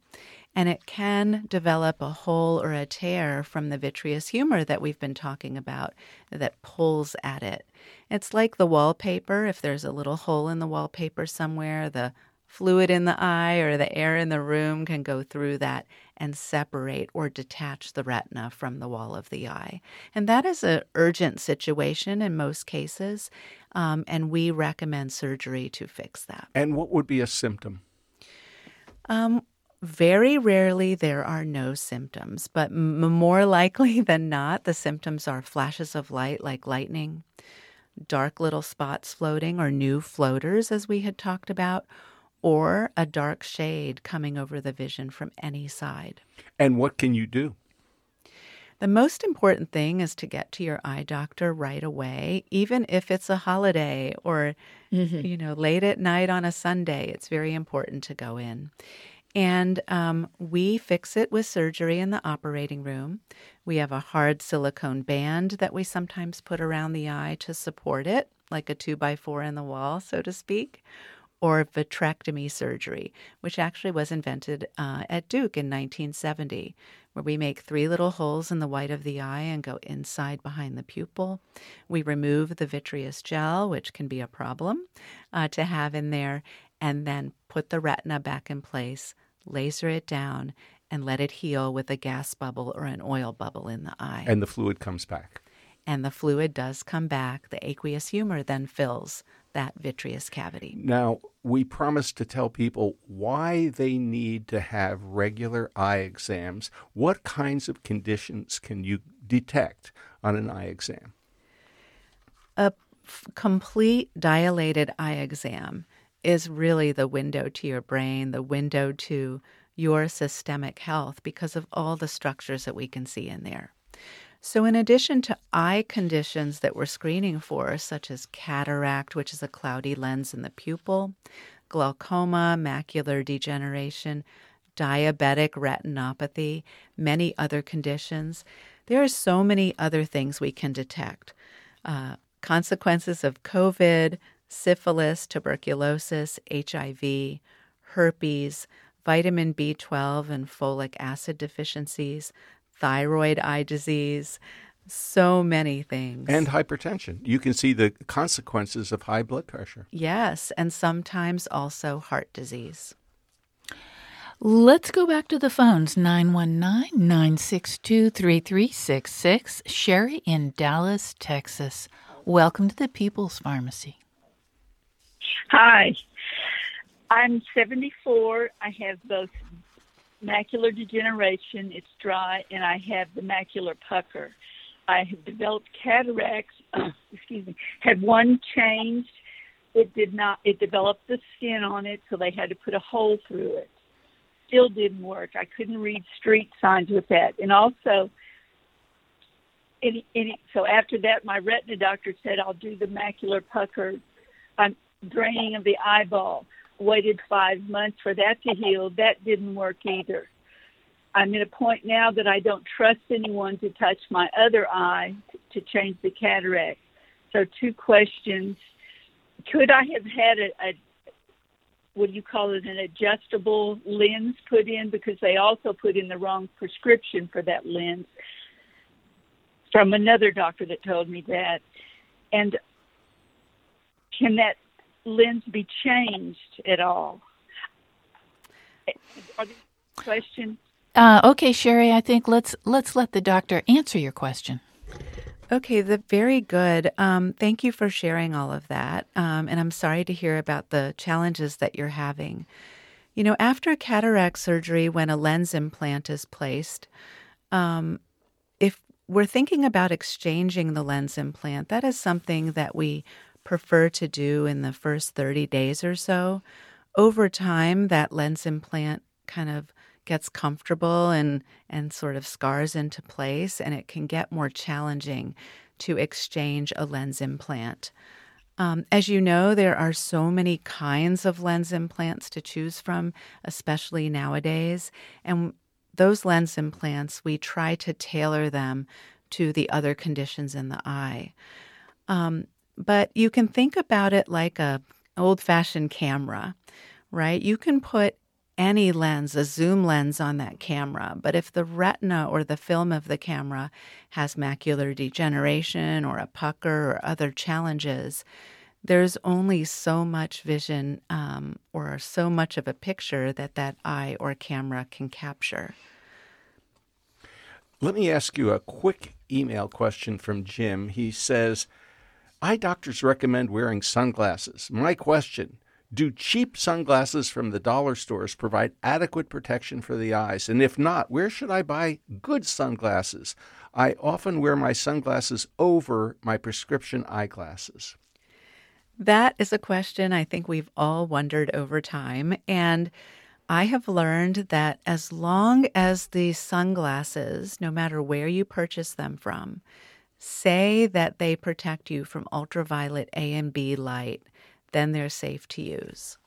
and it can develop a hole or a tear from the vitreous humor that we've been talking about that pulls at it. It's like the wallpaper. If there's a little hole in the wallpaper somewhere, the fluid in the eye or the air in the room can go through that and separate or detach the retina from the wall of the eye. And that is an urgent situation in most cases, um, and we recommend surgery to fix that. And what would be a symptom? Um, very rarely there are no symptoms, but m- more likely than not, the symptoms are flashes of light like lightning, dark little spots floating or new floaters, as we had talked about, or a dark shade coming over the vision from any side. And what can you do? The most important thing is to get to your eye doctor right away, even if it's a holiday or, mm-hmm. you know, late at night on a Sunday. It's very important to go in. And um, we fix it with surgery in the operating room. We have a hard silicone band that we sometimes put around the eye to support it, like a two-by-four in the wall, so to speak, or vitrectomy surgery, which actually was invented uh, at Duke in nineteen seventy, where we make three little holes in the white of the eye and go inside behind the pupil. We remove the vitreous gel, which can be a problem uh, to have in there, and then put the retina back in place, laser it down, and let it heal with a gas bubble or an oil bubble in the eye. And the fluid comes back. And the fluid does come back. The aqueous humor then fills that vitreous cavity. Now, we promised to tell people why they need to have regular eye exams. What kinds of conditions can you detect on an eye exam? A f- complete dilated eye exam is really the window to your brain, the window to your systemic health, because of all the structures that we can see in there. So in addition to eye conditions that we're screening for, such as cataract, which is a cloudy lens in the pupil, glaucoma, macular degeneration, diabetic retinopathy, many other conditions, there are so many other things we can detect. Uh, consequences of COVID, syphilis, tuberculosis, H I V, herpes, vitamin B twelve and folic acid deficiencies, thyroid eye disease, so many things. And hypertension. You can see the consequences of high blood pressure. Yes, and sometimes also heart disease. Let's go back to the phones, nine one nine, nine six two, three three six six. Sherry in Dallas, Texas. Welcome to the People's Pharmacy. Hi. I'm seventy-four. I have both macular degeneration, it's dry, and I have the macular pucker. I have developed cataracts, excuse me, had one changed. It did not, it developed the skin on it, so they had to put a hole through it. Still didn't work. I couldn't read street signs with that. And also, it, it, so after that, my retina doctor said, I'll do the macular pucker um, draining of the eyeball. Waited five months for that to heal. That didn't work either. I'm at a point now that I don't trust anyone to touch my other eye to change the cataract. So two questions. Could I have had a, a what do you call it, an adjustable lens put in? Because they also put in the wrong prescription for that lens from another doctor that told me that. And can that lens be changed at all? Are there questions? Uh, okay, Sherry, I think let's let's let the doctor answer your question. Okay, the, very good. Um, thank you for sharing all of that. Um, and I'm sorry to hear about the challenges that you're having. You know, after cataract surgery, when a lens implant is placed, um, if we're thinking about exchanging the lens implant, that is something that we prefer to do in the first thirty days or so. Over time, that lens implant kind of gets comfortable and, and sort of scars into place, and it can get more challenging to exchange a lens implant. Um, as you know, there are so many kinds of lens implants to choose from, especially nowadays. And those lens implants, we try to tailor them to the other conditions in the eye. Um, But you can think about it like a old-fashioned camera, right? You can put any lens, a zoom lens on that camera, but if the retina or the film of the camera has macular degeneration or a pucker or other challenges, there's only so much vision um, or so much of a picture that that eye or camera can capture. Let me ask you a quick email question from Jim. He says, eye doctors recommend wearing sunglasses. My question, Do cheap sunglasses from the dollar stores provide adequate protection for the eyes? And if not, where should I buy good sunglasses? I often wear my sunglasses over my prescription eyeglasses. That is a question I think we've all wondered over time. And I have learned that as long as the sunglasses, no matter where you purchase them from, say that they protect you from ultraviolet A and B light, then they're safe to use.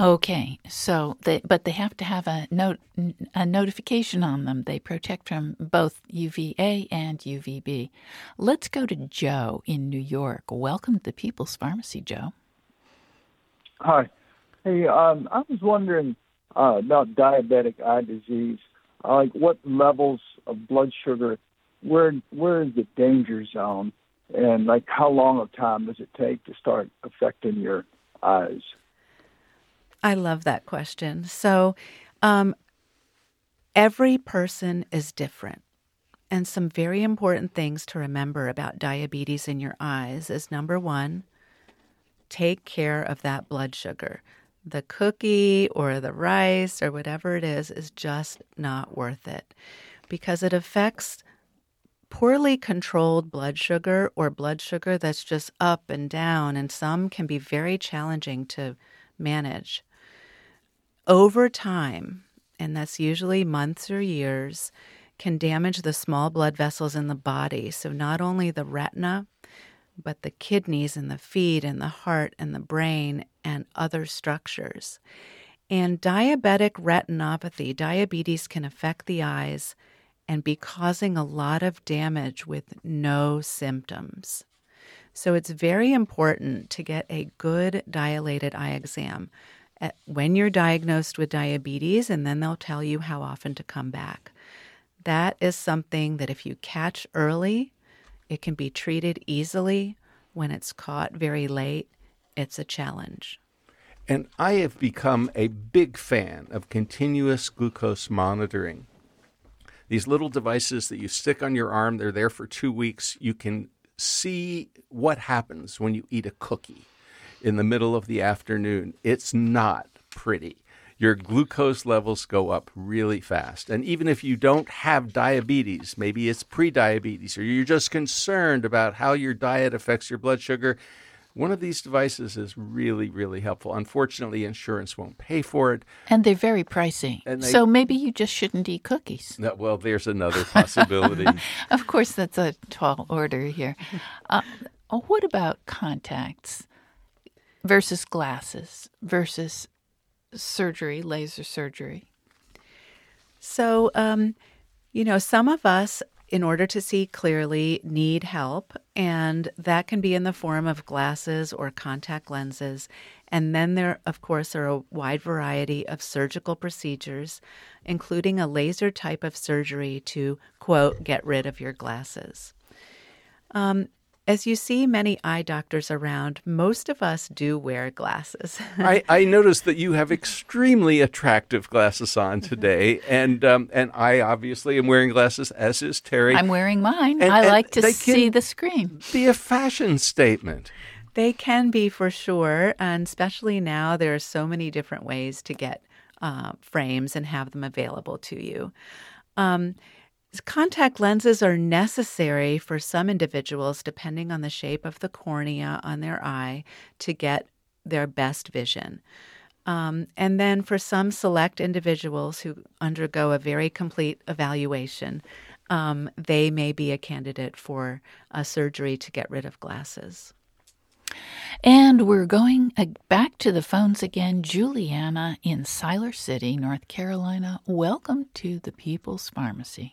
Okay, so they, but they have to have a note, a notification on them. They protect from both U V A and U V B. Let's go to Joe in New York. Welcome to the People's Pharmacy, Joe. Hi. Hey, um, I was wondering uh, about diabetic eye disease. Uh, like, what levels of blood sugar? Where where is the danger zone? And, like, how long of time does it take to start affecting your eyes? I love that question. So um, every person is different. And some very important things to remember about diabetes in your eyes is, number one, take care of that blood sugar. The cookie or the rice or whatever it is is just not worth it because it affects poorly controlled blood sugar or blood sugar that's just up and down, and some can be very challenging to manage. Over time, and that's usually months or years, can damage the small blood vessels in the body. So not only the retina, but the kidneys and the feet and the heart and the brain and other structures. And diabetic retinopathy, diabetes can affect the eyes and be causing a lot of damage with no symptoms. So it's very important to get a good dilated eye exam at, when you're diagnosed with diabetes, and then they'll tell you how often to come back. That is something that if you catch early, it can be treated easily. When it's caught very late, it's a challenge. And I have become a big fan of continuous glucose monitoring. These little devices that you stick on your arm, they're there for two weeks. You can see what happens when you eat a cookie in the middle of the afternoon. It's not pretty. Your glucose levels go up really fast. And even if you don't have diabetes, maybe it's prediabetes, or you're just concerned about how your diet affects your blood sugar, one of these devices is really, really helpful. Unfortunately, insurance won't pay for it. And they're very pricey. They, so maybe you just shouldn't eat cookies. No, well, there's another possibility. Of course, that's a tall order here. Uh, what about contacts versus glasses versus surgery, laser surgery? So, um, you know, some of us, in order to see clearly, need help, and that can be in the form of glasses or contact lenses. And then there, of course, are a wide variety of surgical procedures, including a laser type of surgery to, quote, get rid of your glasses. Um, As you see many eye doctors around, most of us do wear glasses. I, I noticed that you have extremely attractive glasses on today, and um, and I obviously am wearing glasses, as is Terry. I'm wearing mine. And, I and like to see the screen. Be a fashion statement. They can be, for sure, and especially now there are so many different ways to get uh, frames and have them available to you. Um Contact lenses are necessary for some individuals, depending on the shape of the cornea on their eye, to get their best vision. Um, and then for some select individuals who undergo a very complete evaluation, um, they may be a candidate for a surgery to get rid of glasses. And we're going back to the phones again. Juliana in Siler City, North Carolina, welcome to the People's Pharmacy.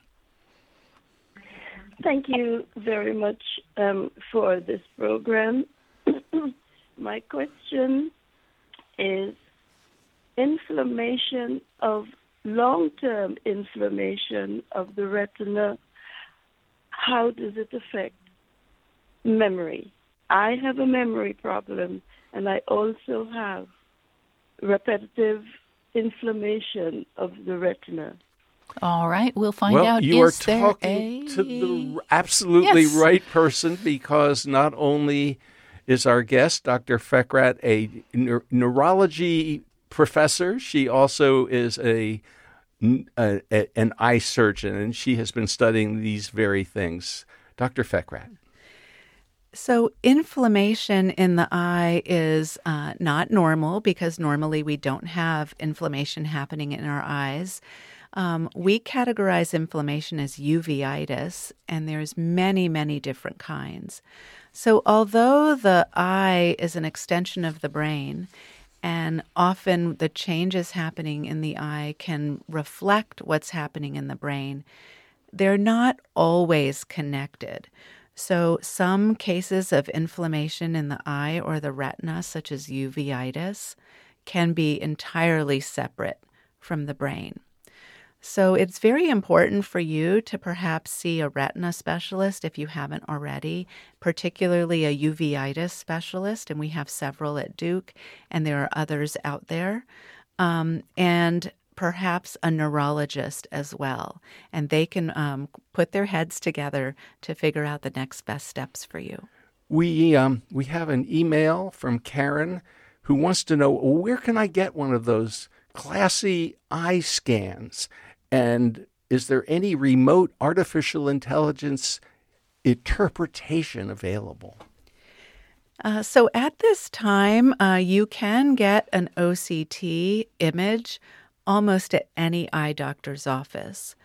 Thank you very much um, for this program. My question is inflammation of long-term inflammation of the retina. How does it affect memory? I have a memory problem, and I also have repetitive inflammation of the retina. All right, we'll find well, out. You Is are there talking a... to the absolutely yes. right person, because not only is our guest, Doctor Fekrat, a ne- neurology professor. She also is a, a, a an eye surgeon, and she has been studying these very things. Doctor Fekrat. So inflammation in the eye is uh, not normal, because normally we don't have inflammation happening in our eyes. Um, we categorize inflammation as uveitis, and there's many, many different kinds. So although the eye is an extension of the brain, and often the changes happening in the eye can reflect what's happening in the brain, they're not always connected. So some cases of inflammation in the eye or the retina, such as uveitis, can be entirely separate from the brain. So it's very important for you to perhaps see a retina specialist if you haven't already, particularly a uveitis specialist, and we have several at Duke, and there are others out there, um, and perhaps a neurologist as well. And they can um, put their heads together to figure out the next best steps for you. We um, we have an email from Karen who wants to know, where can I get one of those classy eye scans? And is there any remote artificial intelligence interpretation available? Uh, so at this time, uh, you can get an O C T image almost at any eye doctor's office.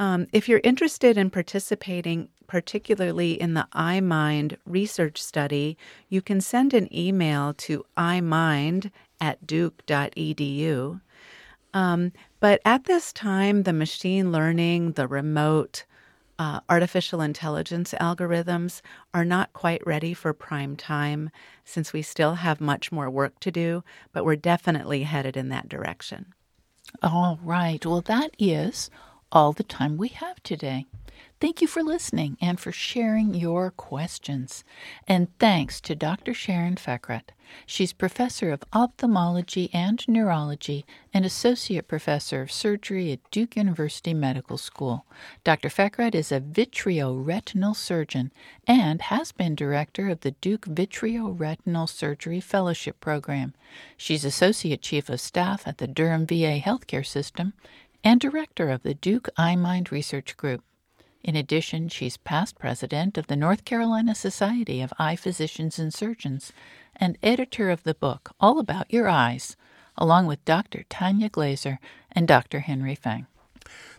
Um, if you're interested in participating, particularly in the EyeMind research study, you can send an email to eyemind at duke dot e d u. Um, but at this time, the machine learning, the remote, uh, artificial intelligence algorithms are not quite ready for prime time, since we still have much more work to do, but we're definitely headed in that direction. All right. Well, that is all the time we have today. Thank you for listening and for sharing your questions. And thanks to Doctor Sharon Fekrat. She's professor of ophthalmology and neurology and associate professor of surgery at Duke University Medical School. Doctor Fekrat is a vitreoretinal surgeon and has been director of the Duke Vitreoretinal Surgery Fellowship Program. She's associate chief of staff at the Durham V A Healthcare System and director of the Duke Eye Mind Research Group. In addition, she's past president of the North Carolina Society of Eye Physicians and Surgeons and editor of the book All About Your Eyes, along with Doctor Tanya Glaser and Doctor Henry Feng.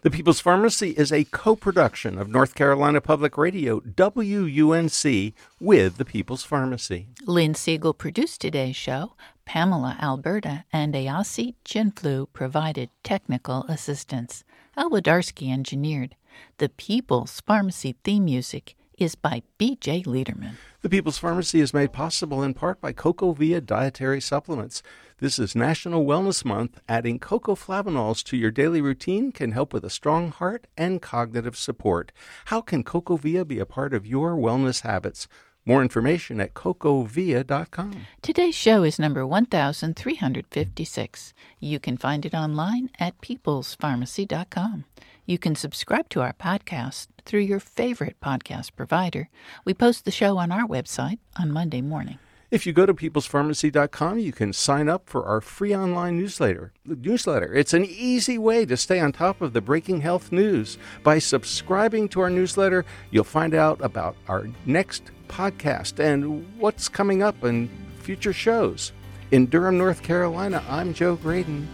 The People's Pharmacy is a co-production of North Carolina Public Radio, W U N C, with The People's Pharmacy. Lynn Siegel produced today's show. Pamela Alberta and Ayasi Chinflu provided technical assistance. Al Wadarsky engineered. The People's Pharmacy theme music is by B J Lederman. The People's Pharmacy is made possible in part by CocoVia Dietary Supplements. This is National Wellness Month. Adding cocoflavanols to your daily routine can help with a strong heart and cognitive support. How can CocoVia be a part of your wellness habits? More information at coco via dot com. Today's show is number one thousand three hundred fifty-six. You can find it online at peoples pharmacy dot com. You can subscribe to our podcast through your favorite podcast provider. We post the show on our website on Monday morning. If you go to peoples pharmacy dot com, you can sign up for our free online newsletter. Newsletter. It's an easy way to stay on top of the breaking health news. By subscribing to our newsletter, you'll find out about our next podcast and what's coming up in future shows. In Durham, North Carolina, I'm Joe Graydon.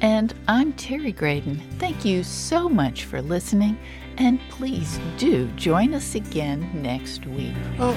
And I'm Terry Graydon. Thank you so much for listening, and please do join us again next week. Oh.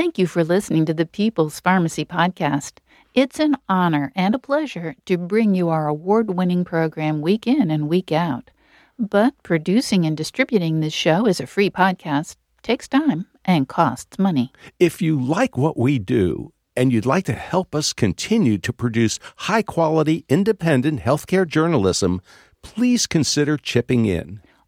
Thank you for listening to the People's Pharmacy Podcast. It's an honor and a pleasure to bring you our award-winning program week in and week out. But producing and distributing this show as a free podcast takes time and costs money. If you like what we do and you'd like to help us continue to produce high-quality, independent healthcare journalism, please consider chipping in.